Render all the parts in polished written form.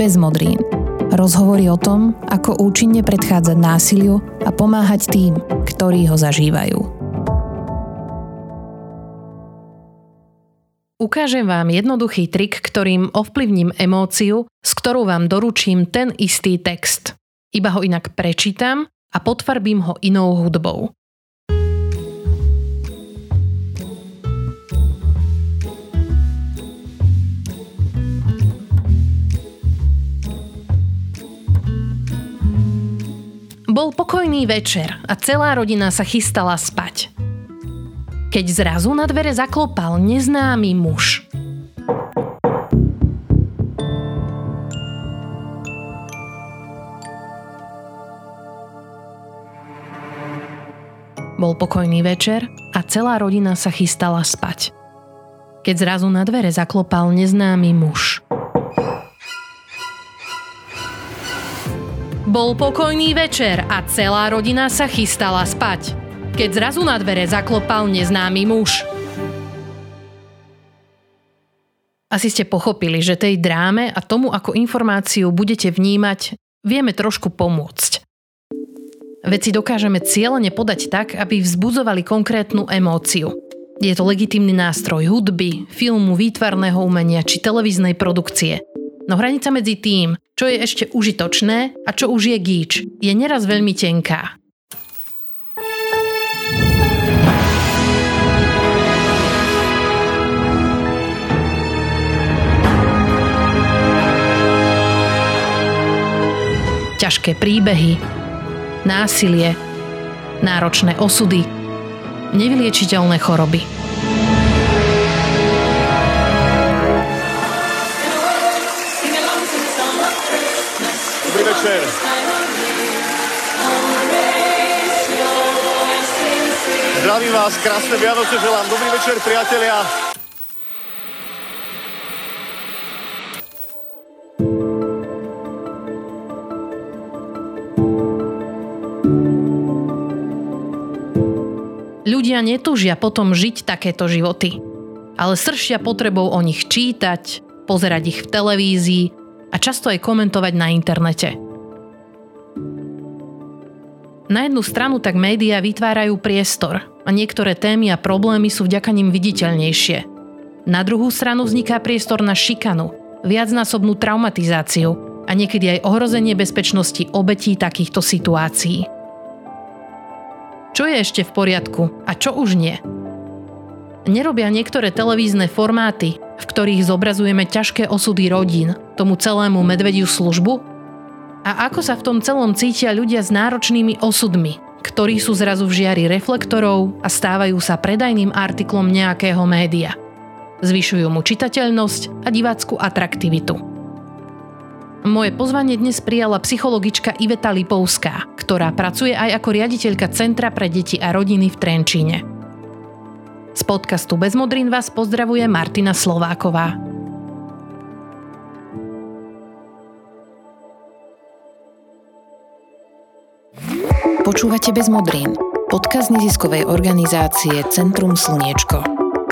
Bezmodrín. Rozhovory o tom, ako účinne predchádzať násiliu a pomáhať tým, ktorí ho zažívajú. Ukážem vám jednoduchý trik, ktorým ovplyvním emóciu, s ktorou vám doručím ten istý text. Iba ho inak prečítam a podfarbím ho inou hudbou. Bol pokojný večer a celá rodina sa chystala spať. Keď zrazu na dvere zaklopal neznámy muž. Bol pokojný večer a celá rodina sa chystala spať. Keď zrazu na dvere zaklopal neznámy muž. Bol pokojný večer a celá rodina sa chystala spať. Keď zrazu na dvere zaklopal neznámy muž. Asi ste pochopili, že tej dráme a tomu, ako informáciu budete vnímať, vieme trošku pomôcť. Veci dokážeme cielene podať tak, aby vzbudzovali konkrétnu emóciu. Je to legitímny nástroj hudby, filmu, výtvarného umenia či televíznej produkcie. No hranica medzi tým, čo je ešte užitočné a čo už je gíč, je neraz veľmi tenká. Ťažké príbehy, násilie, náročné osudy, nevyliečiteľné choroby. Dobrý večer. Zdravím vás, krásne Vianoce želám. Dobrý večer, priatelia. Ľudia netúžia potom žiť takéto životy, ale sršia potrebou o nich čítať, pozerať ich v televízii a často aj komentovať na internete. Na jednu stranu tak médiá vytvárajú priestor a niektoré témy a problémy sú vďaka nim viditeľnejšie. Na druhú stranu vzniká priestor na šikanu, viacnásobnú traumatizáciu a niekedy aj ohrozenie bezpečnosti obetí takýchto situácií. Čo je ešte v poriadku a čo už nie? Nerobia niektoré televízne formáty, v ktorých zobrazujeme ťažké osudy rodín, tomu celému medvediu službu? A ako sa v tom celom cítia ľudia s náročnými osudmi, ktorí sú zrazu v žiari reflektorov a stávajú sa predajným artiklom nejakého média? Zvyšujú mu čitateľnosť a divácku atraktivitu. Moje pozvanie dnes prijala psychologička Iveta Lipovská, ktorá pracuje aj ako riaditeľka Centra pre deti a rodiny v Trenčíne. Z podcastu Bezmodrín vás pozdravuje Martina Slováková. Počúvate Bezmodrín, podcast neziskovej organizácie Centrum Sluniečko.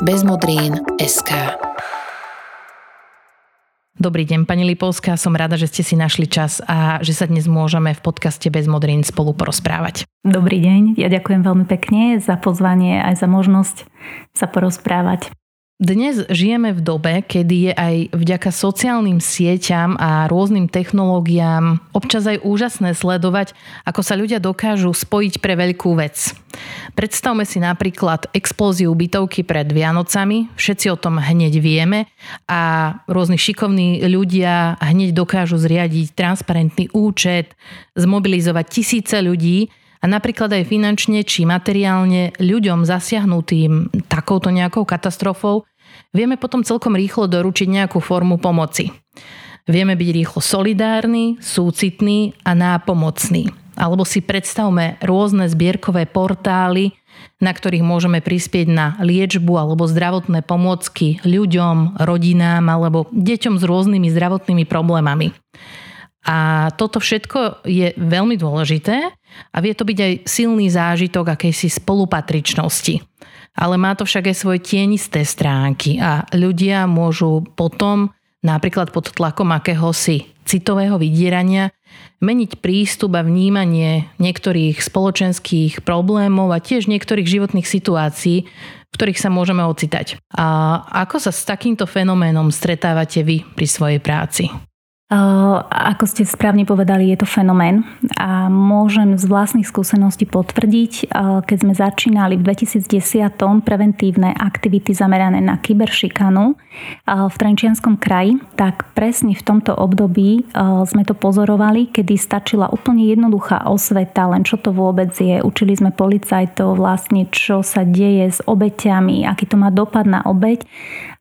Bezmodrín.sk. Dobrý deň, pani Lipovská, som rada, že ste si našli čas a že sa dnes môžeme v podcaste Bezmodrín spolu porozprávať. Dobrý deň, ja ďakujem veľmi pekne za pozvanie aj za možnosť sa porozprávať. Dnes žijeme v dobe, kedy je aj vďaka sociálnym sieťam a rôznym technológiám občas aj úžasné sledovať, ako sa ľudia dokážu spojiť pre veľkú vec. Predstavme si napríklad explóziu bytovky pred Vianocami, všetci o tom hneď vieme a rôzni šikovní ľudia hneď dokážu zriadiť transparentný účet, zmobilizovať tisíce ľudí a napríklad aj finančne či materiálne ľuďom zasiahnutým takouto nejakou katastrofou vieme potom celkom rýchlo doručiť nejakú formu pomoci. Vieme byť rýchlo solidárni, súcitní a nápomocní. Alebo si predstavme rôzne zbierkové portály, na ktorých môžeme prispieť na liečbu alebo zdravotné pomôcky ľuďom, rodinám alebo deťom s rôznymi zdravotnými problémami. A toto všetko je veľmi dôležité a vie to byť aj silný zážitok akejsi spolupatričnosti. Ale má to však aj svoje tienisté stránky a ľudia môžu potom napríklad pod tlakom akéhosi citového vydierania, meniť prístup a vnímanie niektorých spoločenských problémov a tiež niektorých životných situácií, v ktorých sa môžeme ocitať. A ako sa s takýmto fenoménom stretávate vy pri svojej práci? Ako ste správne povedali, je to fenomén a môžem z vlastných skúseností potvrdiť, keď sme začínali v 2010 preventívne aktivity zamerané na kyberšikanu v Trenčianskom kraji, tak presne v tomto období sme to pozorovali, kedy stačila úplne jednoduchá osveta, len čo to vôbec je. Učili sme policajtov vlastne, čo sa deje s obeťami, aký to má dopad na obeť.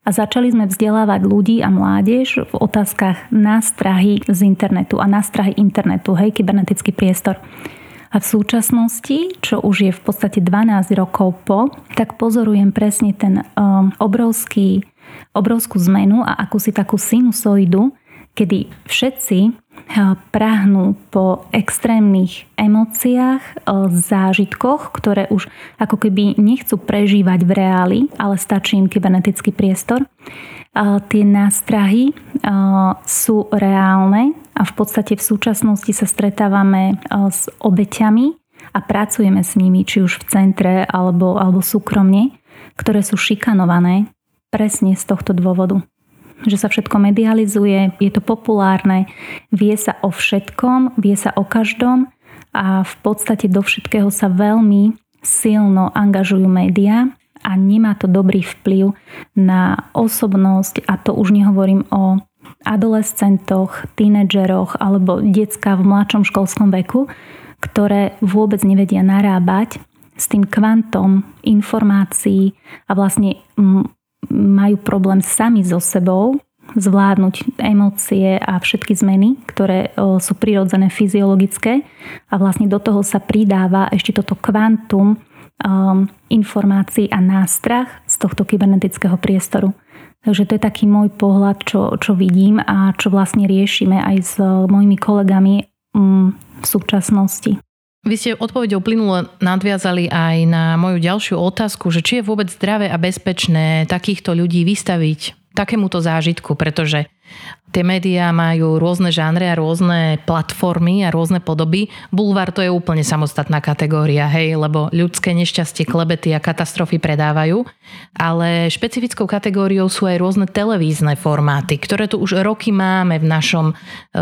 A začali sme vzdelávať ľudí a mládež v otázkach nástrahy z internetu a nástrahy internetu, hej, kybernetický priestor. A v súčasnosti, čo už je v podstate 12 rokov po, tak pozorujem presne ten obrovskú zmenu a akúsi takú sinusoidu, kedy všetci prahnú po extrémnych emóciách, zážitkoch, ktoré už ako keby nechcú prežívať v reáli, ale stačí im kybernetický priestor. Tie nástrahy sú reálne a v podstate v súčasnosti sa stretávame s obeťami a pracujeme s nimi, či už v centre alebo súkromne, ktoré sú šikanované presne z tohto dôvodu. Že sa všetko medializuje, je to populárne, vie sa o všetkom, vie sa o každom a v podstate do všetkého sa veľmi silno angažujú médiá a nemá to dobrý vplyv na osobnosť a to už nehovorím o adolescentoch, tínedžeroch alebo decká v mladšom školskom veku, ktoré vôbec nevedia narábať s tým kvantom informácií a vlastne majú problém sami so sebou zvládnuť emócie a všetky zmeny, ktoré sú prirodzené fyziologické a vlastne do toho sa pridáva ešte toto kvantum informácií a nástrah z tohto kybernetického priestoru. Takže to je taký môj pohľad, čo vidím a čo vlastne riešime aj s mojimi kolegami v súčasnosti. Vy ste odpoveďou plynulo nadviazali aj na moju ďalšiu otázku, že či je vôbec zdravé a bezpečné takýchto ľudí vystaviť takémuto zážitku, pretože tie médiá majú rôzne žánre a rôzne platformy a rôzne podoby. Bulvár to je úplne samostatná kategória, hej, lebo ľudské nešťastie, klebety a katastrofy predávajú, ale špecifickou kategóriou sú aj rôzne televízne formáty, ktoré tu už roky máme v našom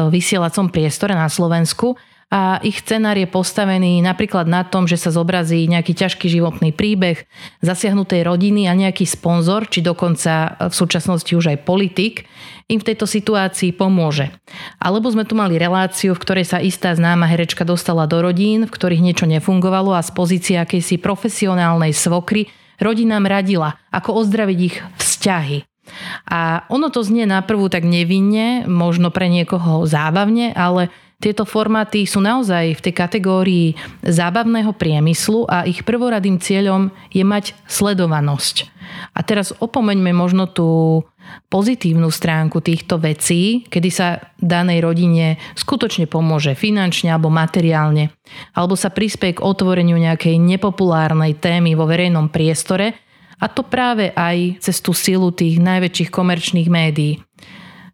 vysielacom priestore na Slovensku. A ich scenár je postavený napríklad na tom, že sa zobrazí nejaký ťažký životný príbeh zasiahnutej rodiny a nejaký sponzor, či dokonca v súčasnosti už aj politik, im v tejto situácii pomôže. Alebo sme tu mali reláciu, v ktorej sa istá známa herečka dostala do rodín, v ktorých niečo nefungovalo a z pozície akejsi profesionálnej svokry rodinám radila, ako ozdraviť ich vzťahy. A ono to znie naprvu tak nevinne, možno pre niekoho zábavne, ale tieto formáty sú naozaj v tej kategórii zábavného priemyslu a ich prvoradým cieľom je mať sledovanosť. A teraz opomeňme možno tú pozitívnu stránku týchto vecí, kedy sa danej rodine skutočne pomôže finančne alebo materiálne, alebo sa prispieje k otvoreniu nejakej nepopulárnej témy vo verejnom priestore, a to práve aj cez tú silu tých najväčších komerčných médií.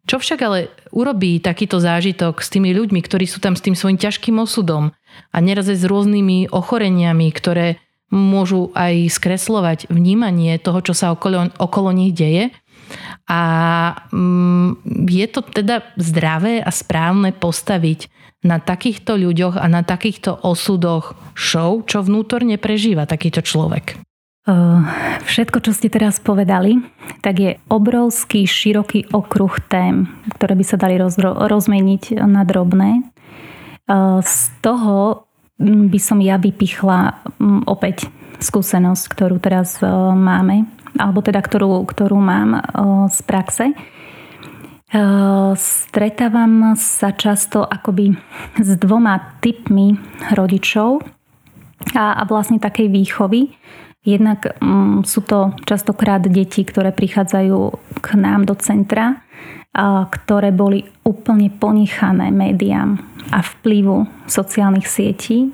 Čo však ale urobí takýto zážitok s tými ľuďmi, ktorí sú tam s tým svojím ťažkým osudom a neraz aj s rôznymi ochoreniami, ktoré môžu aj skreslovať vnímanie toho, čo sa okolo nich deje. A je to teda zdravé a správne postaviť na takýchto ľuďoch a na takýchto osudoch show, čo vnútorne prežíva takýto človek. Všetko, čo ste teraz povedali, tak je obrovský, široký okruh tém, ktoré by sa dali rozmeniť na drobné. Z toho by som ja vypichla opäť skúsenosť, ktorú teraz máme, alebo teda ktorú mám z praxe. Stretávam sa často akoby s dvoma typmi rodičov a vlastne takej výchovy. Jednak sú to častokrát deti, ktoré prichádzajú k nám do centra, ktoré boli úplne ponechané médiám a vplyvu sociálnych sietí.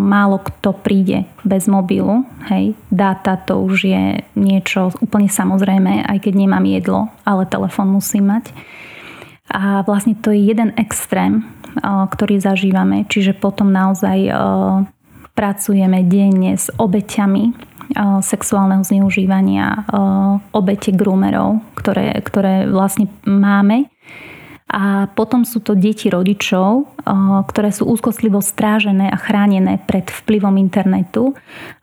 Málo kto príde bez mobilu. Hej. Dáta to už je niečo úplne samozrejme, aj keď nemám jedlo, ale telefón musím mať. A A vlastne to je jeden extrém, ktorý zažívame. Čiže potom naozaj pracujeme denne s obeťami sexuálneho zneužívania, obete groomerov, ktoré vlastne máme. A potom sú to deti rodičov, ktoré sú úzkostlivo strážené a chránené pred vplyvom internetu.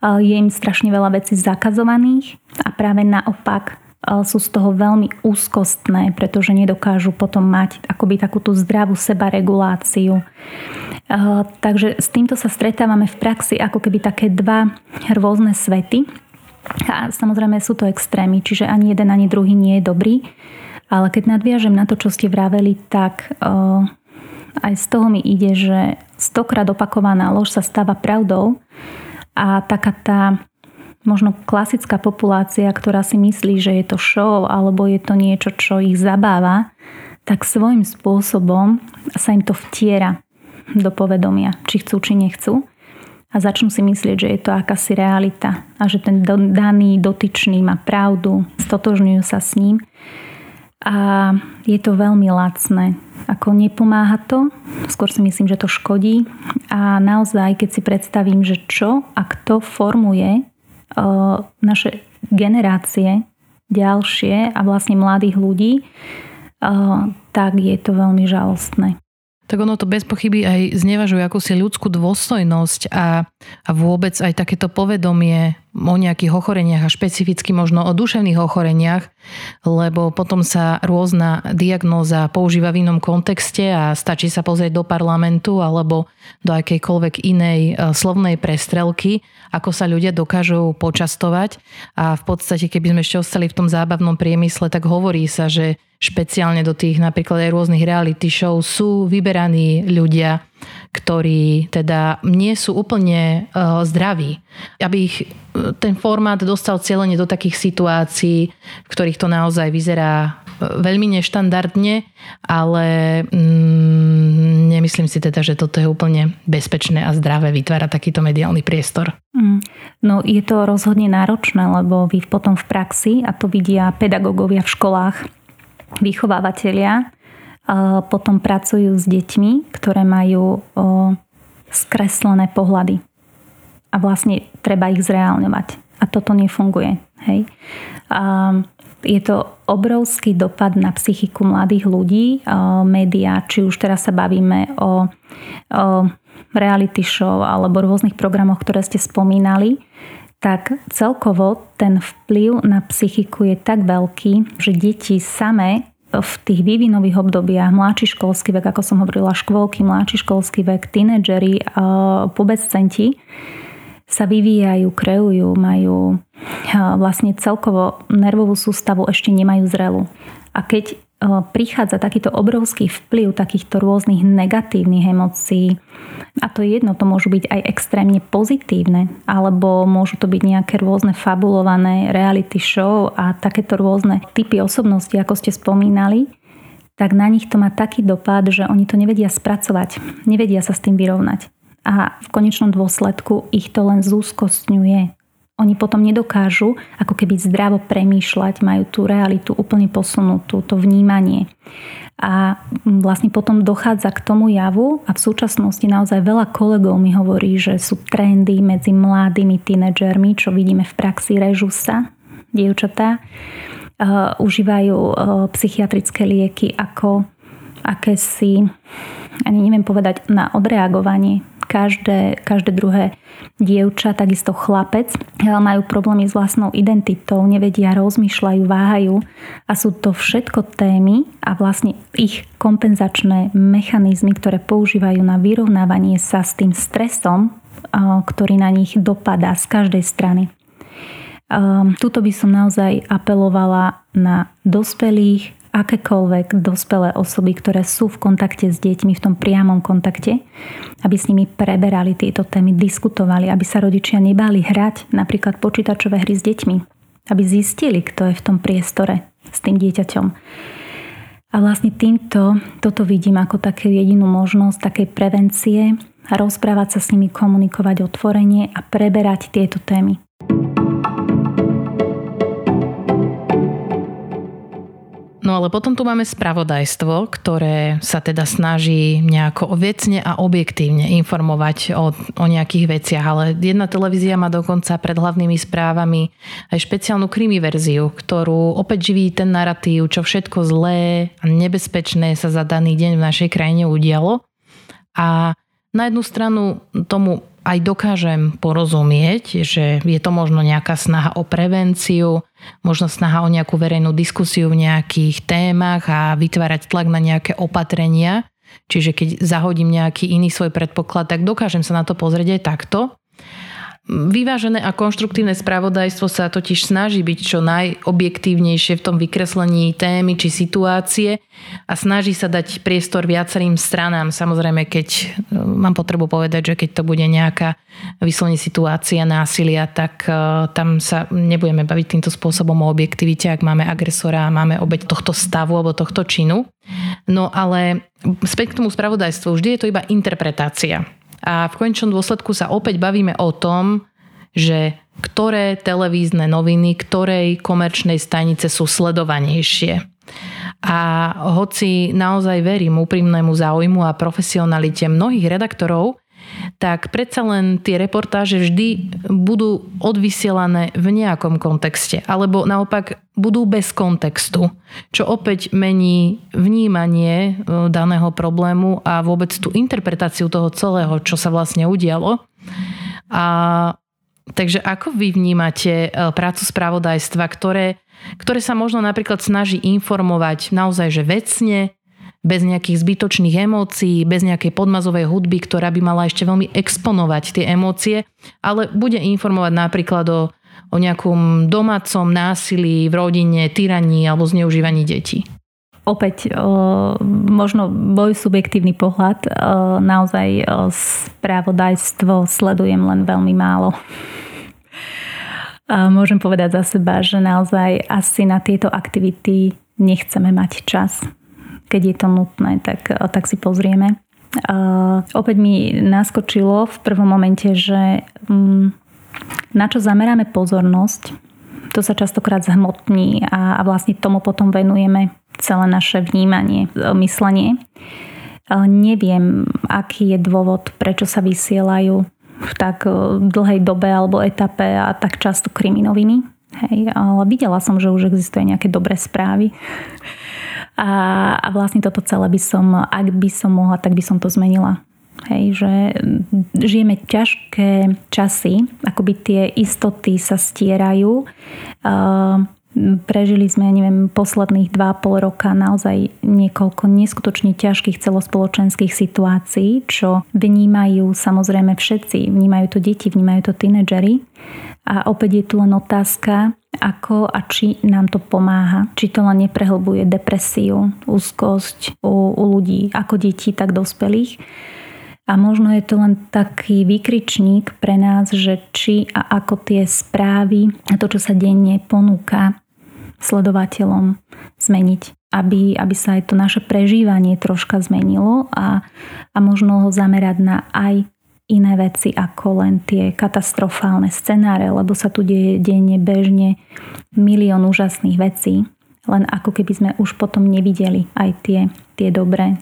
Je im strašne veľa vecí zakazovaných a práve naopak sú z toho veľmi úzkostné, pretože nedokážu potom mať akoby takúto zdravú sebareguláciu. Takže s týmto sa stretávame v praxi ako keby také dva rôzne svety. A samozrejme sú to extrémy, čiže ani jeden, ani druhý nie je dobrý. Ale keď nadviažem na to, čo ste vraveli, tak aj z toho mi ide, že stokrát opakovaná lož sa stáva pravdou a taká tá možno klasická populácia, ktorá si myslí, že je to show alebo je to niečo, čo ich zabáva, tak svojím spôsobom sa im to vtiera do povedomia, či chcú, či nechcú. A začnú si myslieť, že je to akási realita a že ten daný dotyčný má pravdu, stotožňujú sa s ním. A je to veľmi lacné. Ako nepomáha to, skôr si myslím, že to škodí. A naozaj, keď si predstavím, že čo a kto formuje naše generácie ďalšie a vlastne mladých ľudí, tak je to veľmi žalostné. Tak ono to bez pochyby aj znevažuje akúsi ľudskú dôstojnosť a vôbec aj takéto povedomie o nejakých ochoreniach a špecificky možno o duševných ochoreniach, lebo potom sa rôzna diagnóza používa v inom kontexte a stačí sa pozrieť do parlamentu alebo do akejkoľvek inej slovnej prestrelky, ako sa ľudia dokážu počastovať. A v podstate, keby sme ešte ostali v tom zábavnom priemysle, tak hovorí sa, že špeciálne do tých napríklad aj rôznych reality show sú vyberaní ľudia, ktorí teda nie sú úplne zdraví. Aby ich ten formát dostal cieľene do takých situácií, v ktorých to naozaj vyzerá veľmi neštandardne, ale nemyslím si teda, že toto je úplne bezpečné a zdravé vytvára takýto mediálny priestor. No je to rozhodne náročné, lebo vy potom v praxi, a to vidia pedagógovia v školách, vychovávateľia potom pracujú s deťmi, ktoré majú skreslené pohľady. A vlastne treba ich zreálňovať. A toto nefunguje. Hej. Je to obrovský dopad na psychiku mladých ľudí. Média, či už teraz sa bavíme o reality show alebo rôznych programoch, ktoré ste spomínali, tak celkovo ten vplyv na psychiku je tak veľký, že deti samé v tých vývinových obdobiach, mladší školský vek, ako som hovorila, škôlky, mladší školský vek, tínedžeri, pubescenti sa vyvíjajú, kreujú, majú vlastne celkovo nervovú sústavu ešte nemajú zrelú. A keď prichádza takýto obrovský vplyv takýchto rôznych negatívnych emócií. A to je jedno, to môžu byť aj extrémne pozitívne, alebo môžu to byť nejaké rôzne fabulované reality show a takéto rôzne typy osobnosti, ako ste spomínali, tak na nich to má taký dopad, že oni to nevedia spracovať, nevedia sa s tým vyrovnať. A v konečnom dôsledku ich to len zúskostňuje. Oni potom nedokážu ako keby zdravo premýšľať, majú tú realitu úplne posunutú, to vnímanie. A vlastne potom dochádza k tomu javu a v súčasnosti naozaj veľa kolegov mi hovorí, že sú trendy medzi mladými tínedžermi, čo vidíme v praxi, režú sa, dievčatá, užívajú psychiatrické lieky ako akési, ani neviem povedať, na odreagovanie. Každé druhé dievča, takisto chlapec, majú problémy s vlastnou identitou, nevedia, rozmýšľajú, váhajú a sú to všetko témy a vlastne ich kompenzačné mechanizmy, ktoré používajú na vyrovnávanie sa s tým stresom, ktorý na nich dopadá z každej strany. Tuto by som naozaj apelovala na dospelých, akékoľvek dospelé osoby, ktoré sú v kontakte s deťmi, v tom priamom kontakte, aby s nimi preberali tieto témy, diskutovali, aby sa rodičia nebáli hrať napríklad počítačové hry s deťmi, aby zistili, kto je v tom priestore s tým dieťaťom. A vlastne toto vidím ako takú jedinú možnosť takej prevencie, rozprávať sa s nimi, komunikovať otvorene a preberať tieto témy. No ale potom tu máme spravodajstvo, ktoré sa teda snaží nejako vecne a objektívne informovať o nejakých veciach, ale jedna televízia má dokonca pred hlavnými správami aj špeciálnu krimi verziu, ktorú opäť živí ten narratív, čo všetko zlé a nebezpečné sa za daný deň v našej krajine udialo. A na jednu stranu tomu aj dokážem porozumieť, že je to možno nejaká snaha o prevenciu, možno snaha o nejakú verejnú diskusiu v nejakých témach a vytvárať tlak na nejaké opatrenia. Čiže keď zahodím nejaký iný svoj predpoklad, tak dokážem sa na to pozrieť aj takto. Vyvážené a konštruktívne spravodajstvo sa totiž snaží byť čo najobjektívnejšie v tom vykreslení témy či situácie a snaží sa dať priestor viacerým stranám. Samozrejme, keď mám potrebu povedať, že keď to bude nejaká vyslovene situácia násilia, tak tam sa nebudeme baviť týmto spôsobom o objektivite, ak máme agresora a máme obeť tohto stavu alebo tohto činu. No ale späť k tomu spravodajstvu, vždy je to iba interpretácia. A v konečnom dôsledku sa opäť bavíme o tom, že ktoré televízne noviny, ktorej komerčnej stanice sú sledovanejšie. A hoci naozaj verím úprimnému záujmu a profesionalite mnohých redaktorov, tak predsa len tie reportáže vždy budú odvysielané v nejakom kontexte. Alebo naopak budú bez kontextu, čo opäť mení vnímanie daného problému a vôbec tú interpretáciu toho celého, čo sa vlastne udialo. Takže ako vy vnímate prácu spravodajstva, ktoré sa možno napríklad snaží informovať naozaj že vecne, bez nejakých zbytočných emócií, bez nejakej podmazovej hudby, ktorá by mala ešte veľmi exponovať tie emócie, ale bude informovať napríklad o nejakom domácom násilí v rodine, tyranii alebo zneužívaní detí? Opäť možno môj subjektívny pohľad, naozaj spravodajstvo sledujem len veľmi málo. Môžem povedať za seba, že naozaj asi na tieto aktivity nechceme mať čas. Keď je to nutné, tak si pozrieme. Opäť mi naskočilo v prvom momente, že na čo zameráme pozornosť, to sa častokrát zhmotní a vlastne tomu potom venujeme celé naše vnímanie, myslenie. Neviem, aký je dôvod, prečo sa vysielajú v tak dlhej dobe alebo etape a tak často kriminoviny. Hej, ale videla som, že už existuje nejaké dobré správy. A vlastne toto celé by som, ak by som mohla, tak by som to zmenila. Hej, že žijeme ťažké časy, akoby tie istoty sa stierajú. Prežili sme, posledných 2,5 roka naozaj niekoľko neskutočne ťažkých celospoločenských situácií, čo vnímajú samozrejme všetci. Vnímajú to deti, vnímajú to tínedžeri. A opäť je tu len otázka, ako a či nám to pomáha. Či to len neprehlbuje depresiu, úzkosť u ľudí, ako detí, tak dospelých. A možno je to len taký výkričník pre nás, že či a ako tie správy a to, čo sa denne ponúka sledovateľom, zmeniť. Aby sa aj to naše prežívanie troška zmenilo a možno ho zamerať na aj iné veci ako len tie katastrofálne scenáre, lebo sa tu deje denne bežne milión úžasných vecí, len ako keby sme už potom nevideli aj tie dobré.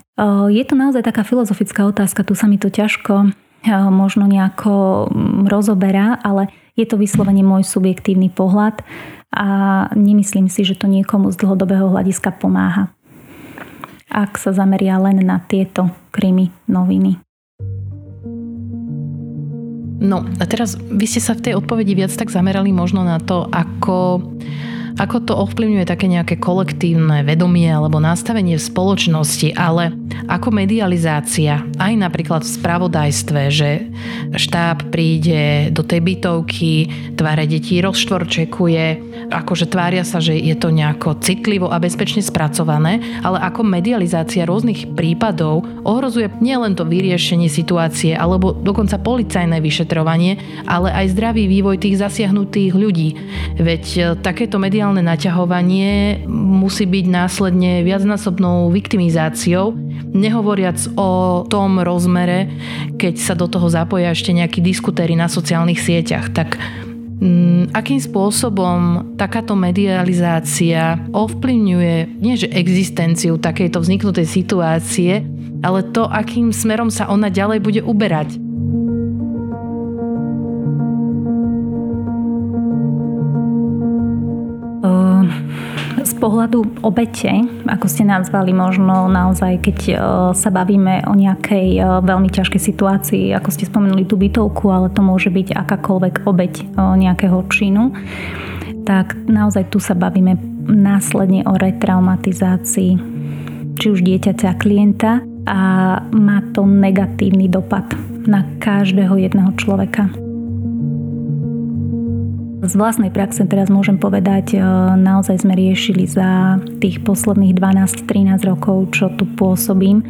Je to naozaj taká filozofická otázka, tu sa mi to ťažko možno nejako rozoberá, ale je to vyslovene môj subjektívny pohľad a nemyslím si, že to niekomu z dlhodobého hľadiska pomáha, ak sa zameria len na tieto krimi noviny. No a teraz vy ste sa v tej odpovedi viac tak zamerali možno na to, ako to ovplyvňuje také nejaké kolektívne vedomie alebo nastavenie v spoločnosti, ale ako medializácia, aj napríklad v spravodajstve, že štáb príde do tej bytovky, tváre detí rozštvorčekuje, akože tvária sa, že je to nejako citlivo a bezpečne spracované, ale ako medializácia rôznych prípadov ohrozuje nielen to vyriešenie situácie alebo dokonca policajné vyšetrovanie, ale aj zdravý vývoj tých zasiahnutých ľudí. Veď takéto mediálne naťahovanie musí byť následne viacnásobnou viktimizáciou, nehovoriac o tom rozmere, keď sa do toho zapoja ešte nejakí diskutéri na sociálnych sieťach. Tak Akým spôsobom takáto medializácia ovplyvňuje nie že existenciu takejto vzniknutej situácie, ale to, akým smerom sa ona ďalej bude uberať. Z pohľadu obete, ako ste nazvali, možno naozaj, keď sa bavíme o nejakej veľmi ťažkej situácii, ako ste spomenuli tú bytovku, ale to môže byť akákoľvek obeť nejakého činu, tak naozaj tu sa bavíme následne o retraumatizácii či už dieťaťa, klienta, a má to negatívny dopad na každého jedného človeka. Z vlastnej praxe teraz môžem povedať, naozaj sme riešili za tých posledných 12-13 rokov, čo tu pôsobím,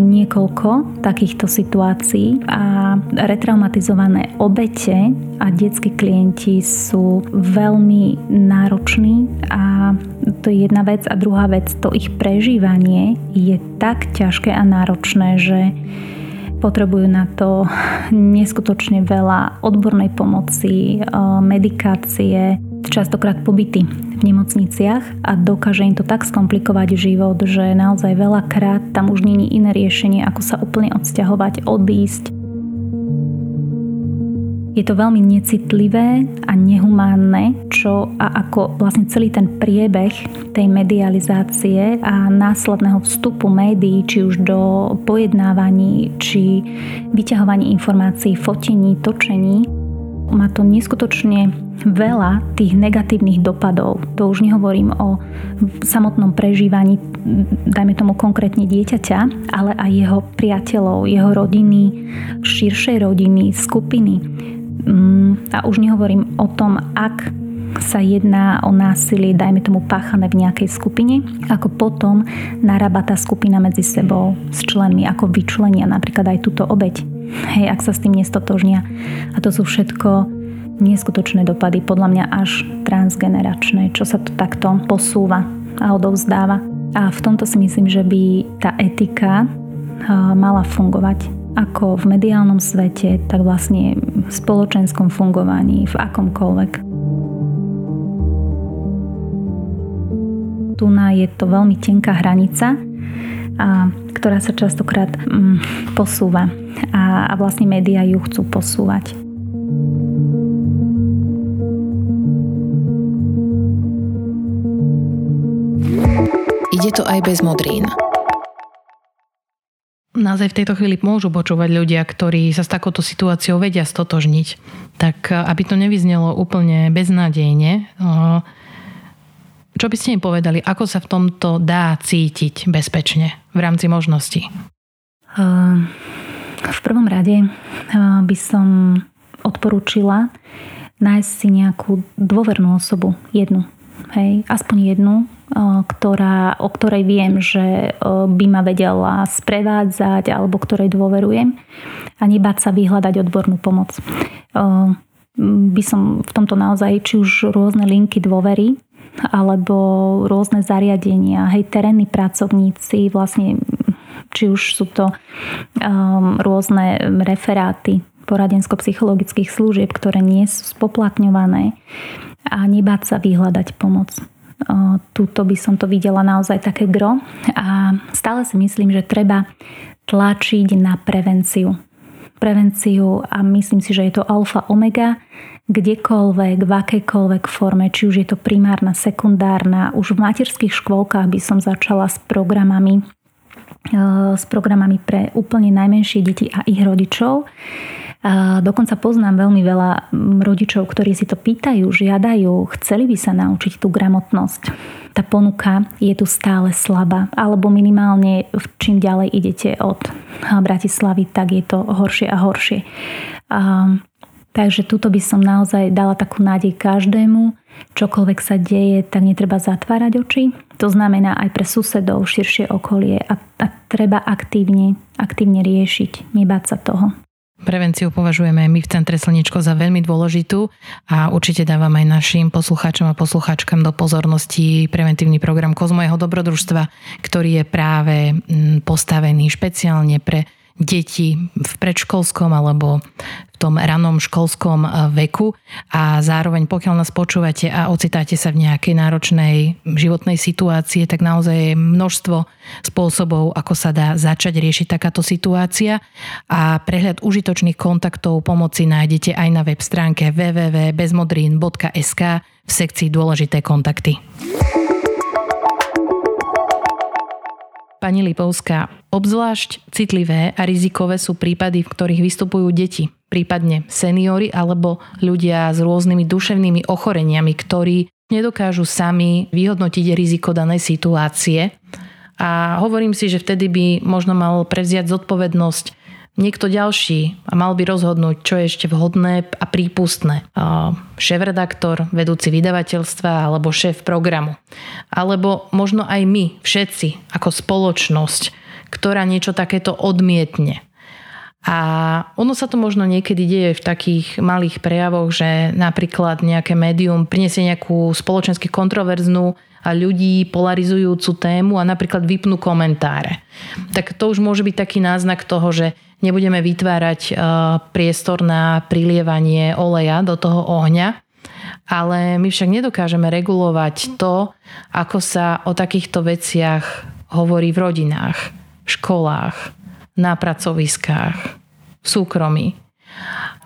niekoľko takýchto situácií a retraumatizované obete a detskí klienti sú veľmi nároční a to je jedna vec. A druhá vec, to ich prežívanie je tak ťažké a náročné, že potrebujú na to neskutočne veľa odbornej pomoci, medikácie, častokrát pobyty v nemocniciach a dokáže im to tak skomplikovať život, že naozaj veľakrát tam už nie je iné riešenie, ako sa úplne odsťahovať, odísť. Je to veľmi necitlivé a nehumánne, čo a ako vlastne celý ten priebeh tej medializácie a následného vstupu médií, či už do pojednávaní, či vyťahovaní informácií, fotení, točení. Má to neskutočne veľa tých negatívnych dopadov. To už nehovorím o samotnom prežívaní, dajme tomu konkrétne dieťaťa, ale aj jeho priateľov, jeho rodiny, širšej rodiny, skupiny. A už nehovorím o tom, ak sa jedná o násilie, dajme tomu páchané v nejakej skupine, ako potom narába tá skupina medzi sebou s členmi, ako vyčlenia napríklad aj túto obeť. Hej, ak sa s tým nestotožnia. A to sú všetko neskutočné dopady, podľa mňa až transgeneračné, čo sa to takto posúva a odovzdáva. A v tomto si myslím, že by tá etika mala fungovať ako v mediálnom svete, tak vlastne v spoločenskom fungovaní, v akomkoľvek. Tu je to veľmi tenká hranica, ktorá sa častokrát posúva a vlastne médiá ju chcú posúvať. Ide to aj bez modrín. Nás aj v tejto chvíli môžu počúvať ľudia, ktorí sa s takouto situáciou vedia stotožniť. Tak aby to nevyznelo úplne beznádejne, čo by ste im povedali, ako sa v tomto dá cítiť bezpečne v rámci možností? V prvom rade by som odporúčila nájsť si nejakú dôvernú osobu, jednu. Hej, aspoň jednu, o ktorej viem, že by ma vedela sprevádzať alebo ktorej dôverujem, a nebáť sa vyhľadať odbornú pomoc. By som v tomto naozaj, či už rôzne linky dôvery alebo rôzne zariadenia, hej, terénni pracovníci, vlastne či už sú to rôzne referáty poradensko-psychologických služieb, ktoré nie sú spoplatňované, a nebáť sa vyhľadať pomoc. Tuto by som to videla naozaj také gro a stále si myslím, že treba tlačiť na prevenciu. Prevenciu, a myslím si, že je to alfa omega, kdekoľvek, v akejkoľvek forme, či už je to primárna, sekundárna. Už v materských škôlkach by som začala s programami pre úplne najmenšie deti a ich rodičov. Dokonca poznám veľmi veľa rodičov, ktorí si to pýtajú, žiadajú, chceli by sa naučiť tú gramotnosť. Tá ponuka je tu stále slabá, alebo minimálne čím ďalej idete od Bratislavy, tak je to horšie a horšie. Takže tuto by som naozaj dala takú nádej každému. Čokoľvek sa deje, tak netreba zatvárať oči. To znamená aj pre susedov, širšie okolie, a treba aktívne riešiť, nebáť sa toho. Prevenciu považujeme my v Centre Sluniečko za veľmi dôležitú a určite dávame aj našim poslucháčom a poslucháčkam do pozornosti preventívny program Kozmojeho dobrodružstva, ktorý je práve postavený špeciálne pre deti v predškolskom alebo v tom ranom školskom veku a zároveň pokiaľ nás počúvate a ocitáte sa v nejakej náročnej životnej situácii, tak naozaj je množstvo spôsobov, ako sa dá začať riešiť takáto situácia a prehľad užitočných kontaktov pomoci nájdete aj na web stránke www.bezmodrin.sk v sekcii Dôležité kontakty. Pani Lipovská, obzvlášť citlivé a rizikové sú prípady, v ktorých vystupujú deti, prípadne seniori alebo ľudia s rôznymi duševnými ochoreniami, ktorí nedokážu sami vyhodnotiť riziko danej situácie. A hovorím si, že vtedy by možno mal prevziať zodpovednosť niekto ďalší a mal by rozhodnúť, čo je ešte vhodné a prípustné. Šéf-redaktor, vedúci vydavateľstva alebo šéf programu. Alebo možno aj my, všetci, ako spoločnosť, ktorá niečo takéto odmietne. A ono sa to možno niekedy deje v takých malých prejavoch, že napríklad nejaké médium prinesie nejakú spoločensky kontroverznú a ľudí polarizujúcu tému a napríklad vypnú komentáre. Tak to už môže byť taký náznak toho, že nebudeme vytvárať priestor na prilievanie oleja do toho ohňa, ale my však nedokážeme regulovať to, ako sa o takýchto veciach hovorí v rodinách, v školách, na pracoviskách, v súkromí.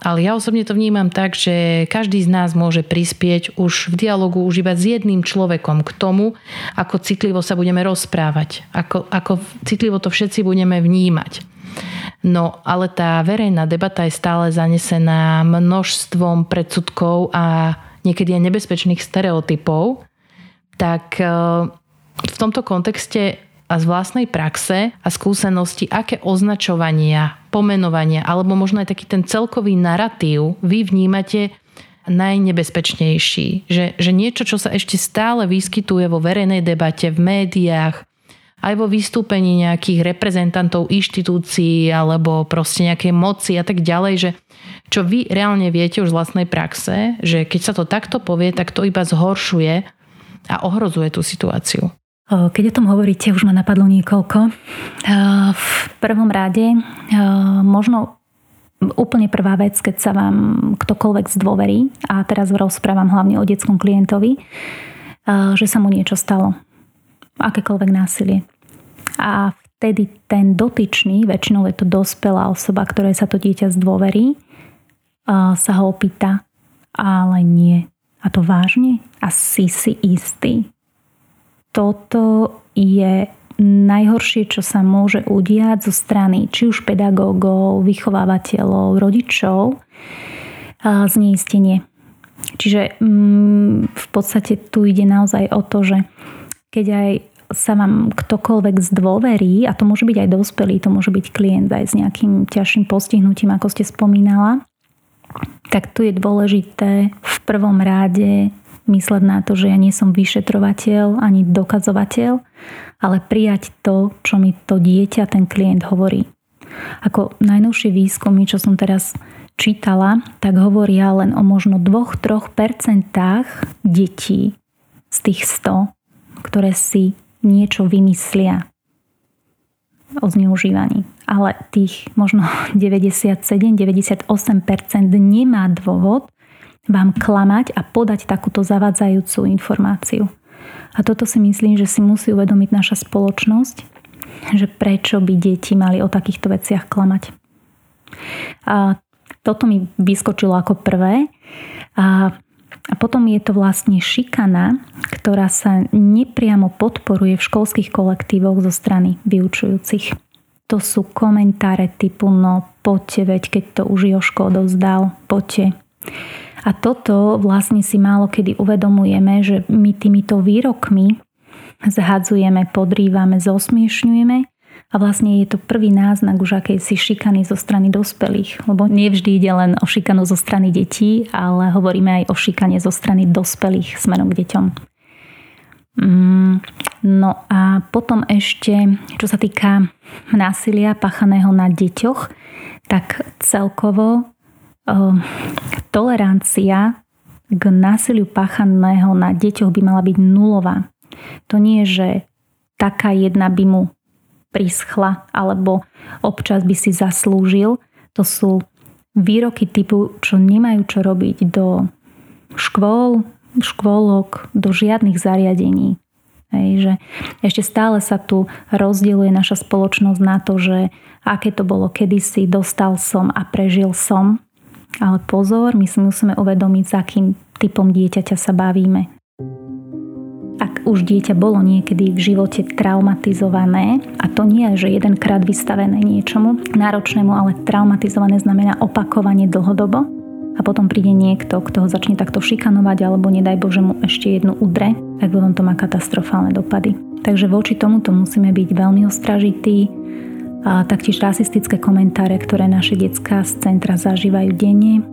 Ale ja osobne to vnímam tak, že každý z nás môže prispieť už v dialogu už iba s jedným človekom k tomu, ako citlivo sa budeme rozprávať, ako citlivo to všetci budeme vnímať. No, ale tá verejná debata je stále zanesená množstvom predsudkov a niekedy aj nebezpečných stereotypov. Tak v tomto kontexte a z vlastnej praxe a skúsenosti, aké označovania, pomenovania alebo možno aj taký ten celkový naratív vy vnímate najnebezpečnejší. Že niečo, čo sa ešte stále vyskytuje vo verejnej debate, v médiách, aj vo vystúpení nejakých reprezentantov inštitúcií alebo proste nejakej moci a tak ďalej, že čo vy reálne viete už z vlastnej praxe, že keď sa to takto povie, tak to iba zhoršuje a ohrozuje tú situáciu. Keď o tom hovoríte, už ma napadlo niekoľko. V prvom rade možno úplne prvá vec, keď sa vám ktokoľvek zdôverí, a teraz rozprávam hlavne o detskom klientovi, že sa mu niečo stalo. Akékoľvek násilie. A vtedy ten dotyčný, väčšinou je to dospelá osoba, ktoré sa to dieťa zdôverí, sa ho opýta, ale nie. A to vážne? A si si istý? Toto je najhoršie, čo sa môže udiať zo strany či už pedagógov, vychovávateľov, rodičov, zneistenie. Čiže v podstate tu ide naozaj o to, že keď aj sa vám ktokoľvek zdôverí, a to môže byť aj dospelý, to môže byť klient aj s nejakým ťažším postihnutím, ako ste spomínala, tak tu je dôležité v prvom rade mysleť na to, že ja nie som vyšetrovateľ ani dokazovateľ, ale prijať to, čo mi to dieťa, ten klient hovorí. Ako najnovšie výskumy, čo som teraz čítala, tak hovoria len o možno 2-3% detí z tých 100, ktoré si niečo vymyslia o zneužívaní. Ale tých možno 97-98% nemá dôvod vám klamať a podať takúto zavádzajúcu informáciu. A toto si myslím, že si musí uvedomiť naša spoločnosť, že prečo by deti mali o takýchto veciach klamať. A toto mi vyskočilo ako prvé. A potom je to vlastne šikana, ktorá sa nepriamo podporuje v školských kolektívoch zo strany vyučujúcich. To sú komentáre typu no poďte, veď keď to už Jožko odovzdal, poďte. A toto vlastne si málo kedy uvedomujeme, že my týmito výrokmi zhadzujeme, podrývame, zosmiešňujeme a vlastne je to prvý náznak už akejsi šikany zo strany dospelých. Lebo nevždy ide len o šikanu zo strany detí, ale hovoríme aj o šikane zo strany dospelých smerom k deťom. No a potom ešte, čo sa týka násilia páchaného na deťoch, tak celkovo tolerancia k násiliu páchaného na deťoch by mala byť nulová. To nie, že taká jedna by mu prischla alebo občas by si zaslúžil. To sú výroky typu, čo nemajú čo robiť do škôl, škôlok, do žiadnych zariadení. Hej, že ešte stále sa tu rozdieluje naša spoločnosť na to, že aké to bolo kedysi, dostal som a prežil som. Ale pozor, my si musíme uvedomiť, s akým typom dieťaťa sa bavíme. Ak už dieťa bolo niekedy v živote traumatizované, a to nie je, že jedenkrát vystavené niečomu náročnému, ale traumatizované znamená opakovanie dlhodobo, a potom príde niekto, kto ho začne takto šikanovať alebo nedaj Bože mu ešte jednu udre, tak potom to má katastrofálne dopady. Takže voči tomuto musíme byť veľmi ostražití. A taktiež rasistické komentáre, ktoré naše decká z centra zažívajú denne.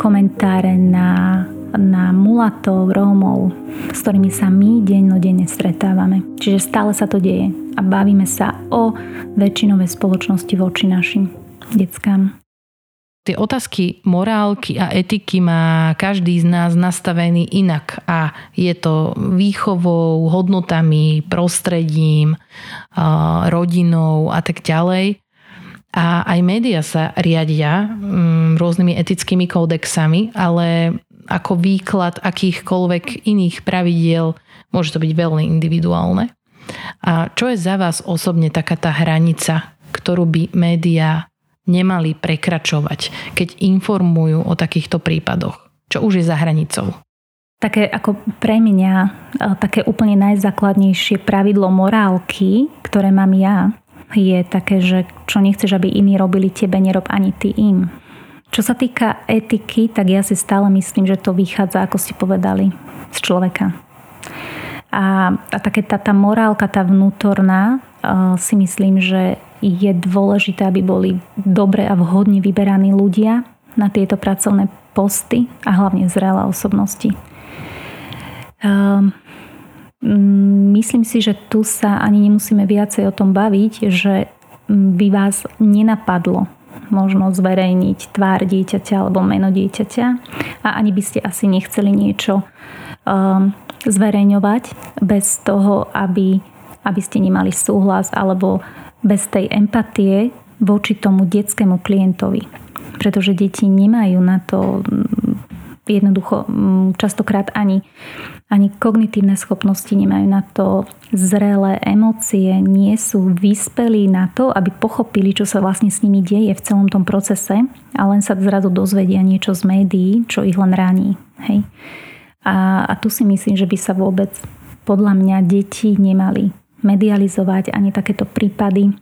Komentáre na mulatov, Rómov, s ktorými sa my dennodenne stretávame. Čiže stále sa to deje a bavíme sa o väčšinovej spoločnosti voči našim deckám. Tie otázky morálky a etiky má každý z nás nastavený inak a je to výchovou, hodnotami, prostredím, rodinou a tak ďalej. A aj médiá sa riadia rôznymi etickými kódexami, ale ako výklad akýchkoľvek iných pravidiel môže to byť veľmi individuálne. A čo je za vás osobne taká tá hranica, ktorú by médiá nemali prekračovať, keď informujú o takýchto prípadoch? Čo už je za hranicou? Také ako pre mňa, také úplne najzákladnejšie pravidlo morálky, ktoré mám ja, je také, že čo nechceš, aby iní robili tebe, nerob ani ty im. Čo sa týka etiky, tak ja si stále myslím, že to vychádza, ako ste povedali, z človeka. A také tá morálka, tá vnútorná, si myslím, že je dôležité, aby boli dobre a vhodne vyberaní ľudia na tieto pracovné posty a hlavne zrelé osobnosti. Myslím si, že tu sa ani nemusíme viacej o tom baviť, že by vás nenapadlo možno zverejniť tvár dieťaťa alebo meno dieťaťa a ani by ste asi nechceli niečo zverejňovať bez toho, aby ste nemali súhlas alebo bez tej empatie voči tomu detskému klientovi. Pretože deti nemajú na to jednoducho častokrát ani kognitívne schopnosti, nemajú na to zrelé emócie, nie sú vyspelí na to, aby pochopili, čo sa vlastne s nimi deje v celom tom procese a len sa zrazu dozvedia niečo z médií, čo ich len ráni. Hej? A tu si myslím, že by sa vôbec podľa mňa deti nemali medializovať ani takéto prípady.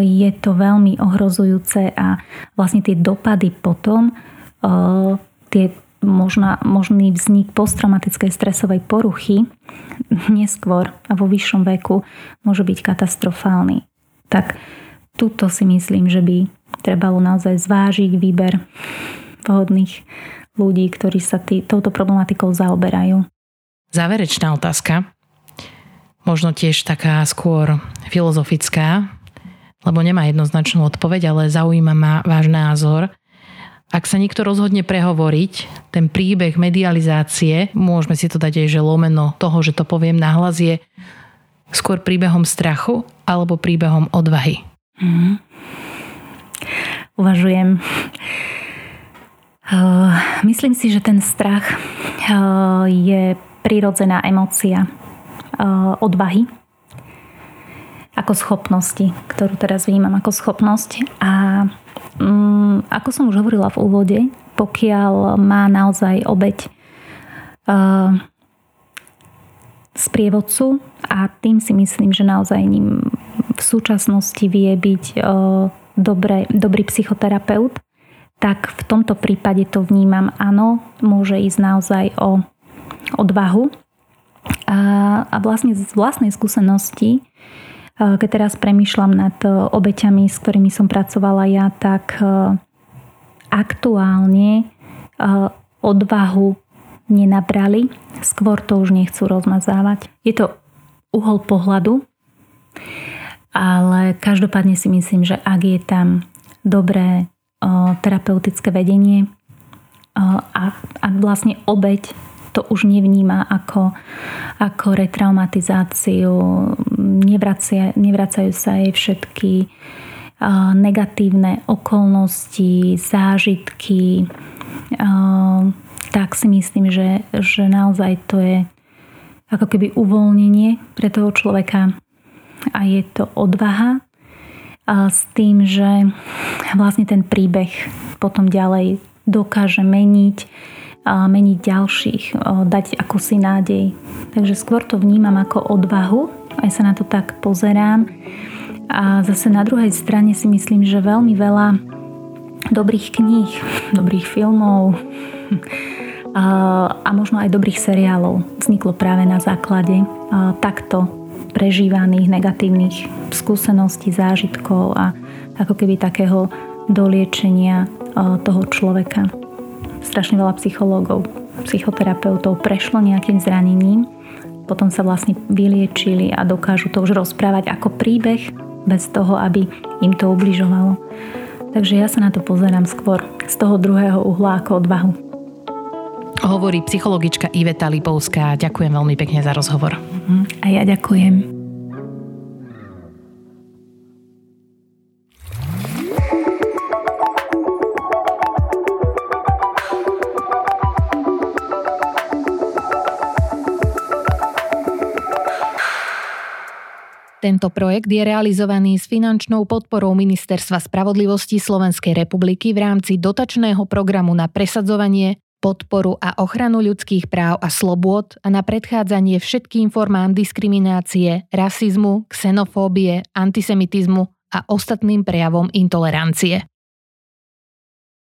Je to veľmi ohrozujúce a vlastne tie dopady potom, možný vznik posttraumatickej stresovej poruchy neskôr a vo vyššom veku môže byť katastrofálny. Tak tuto si myslím, že by trebalo naozaj zvážiť výber vhodných ľudí, ktorí sa touto problematikou zaoberajú. Záverečná otázka. Možno tiež taká skôr filozofická, lebo nemá jednoznačnú odpoveď, ale zaujíma ma váš názor. Ak sa niekto rozhodne prehovoriť ten príbeh medializácie, môžeme si to dať aj, že lomeno toho, že to poviem nahlas, je skôr príbehom strachu alebo príbehom odvahy. Uvažujem. Myslím si, že ten strach je prirodzená emócia odvahy ako schopnosti, ktorú teraz vnímam ako schopnosť a ako som už hovorila v úvode, pokiaľ má naozaj obeť sprievodcu a tým si myslím, že naozaj ním v súčasnosti vie byť dobrý psychoterapeut, tak v tomto prípade to vnímam áno, môže ísť naozaj o odvahu. A vlastne z vlastnej skúsenosti, keď teraz premýšľam nad obeťami, s ktorými som pracovala ja, tak aktuálne odvahu nenabrali, skôr to už nechcú rozmazávať. Je to uhol pohľadu, ale každopádne si myslím, že ak je tam dobré terapeutické vedenie a vlastne obeť to už nevníma ako retraumatizáciu, nevracajú sa jej všetky negatívne okolnosti, zážitky, tak si myslím, že naozaj to je ako keby uvoľnenie pre toho človeka a je to odvaha s tým, že vlastne ten príbeh potom ďalej dokáže meniť ďalších, dať akúsi nádej. Takže skôr to vnímam ako odvahu, aj sa na to tak pozerám. A zase na druhej strane si myslím, že veľmi veľa dobrých kníh, dobrých filmov a možno aj dobrých seriálov vzniklo práve na základe takto prežívaných negatívnych skúseností, zážitkov a ako keby takého doliečenia toho človeka. Strašne veľa psychológov, psychoterapeutov prešlo nejakým zranením, potom sa vlastne vyliečili a dokážu to už rozprávať ako príbeh bez toho, aby im to ubližovalo. Takže ja sa na to pozerám skôr z toho druhého uhla ako odvahu. Hovorí psychologička Iveta Lipovská. Ďakujem veľmi pekne za rozhovor. A ja ďakujem. Tento projekt je realizovaný s finančnou podporou Ministerstva spravodlivosti Slovenskej republiky v rámci dotačného programu na presadzovanie, podporu a ochranu ľudských práv a slobôd a na predchádzanie všetkým formám diskriminácie, rasizmu, xenofóbie, antisemitizmu a ostatným prejavom intolerancie.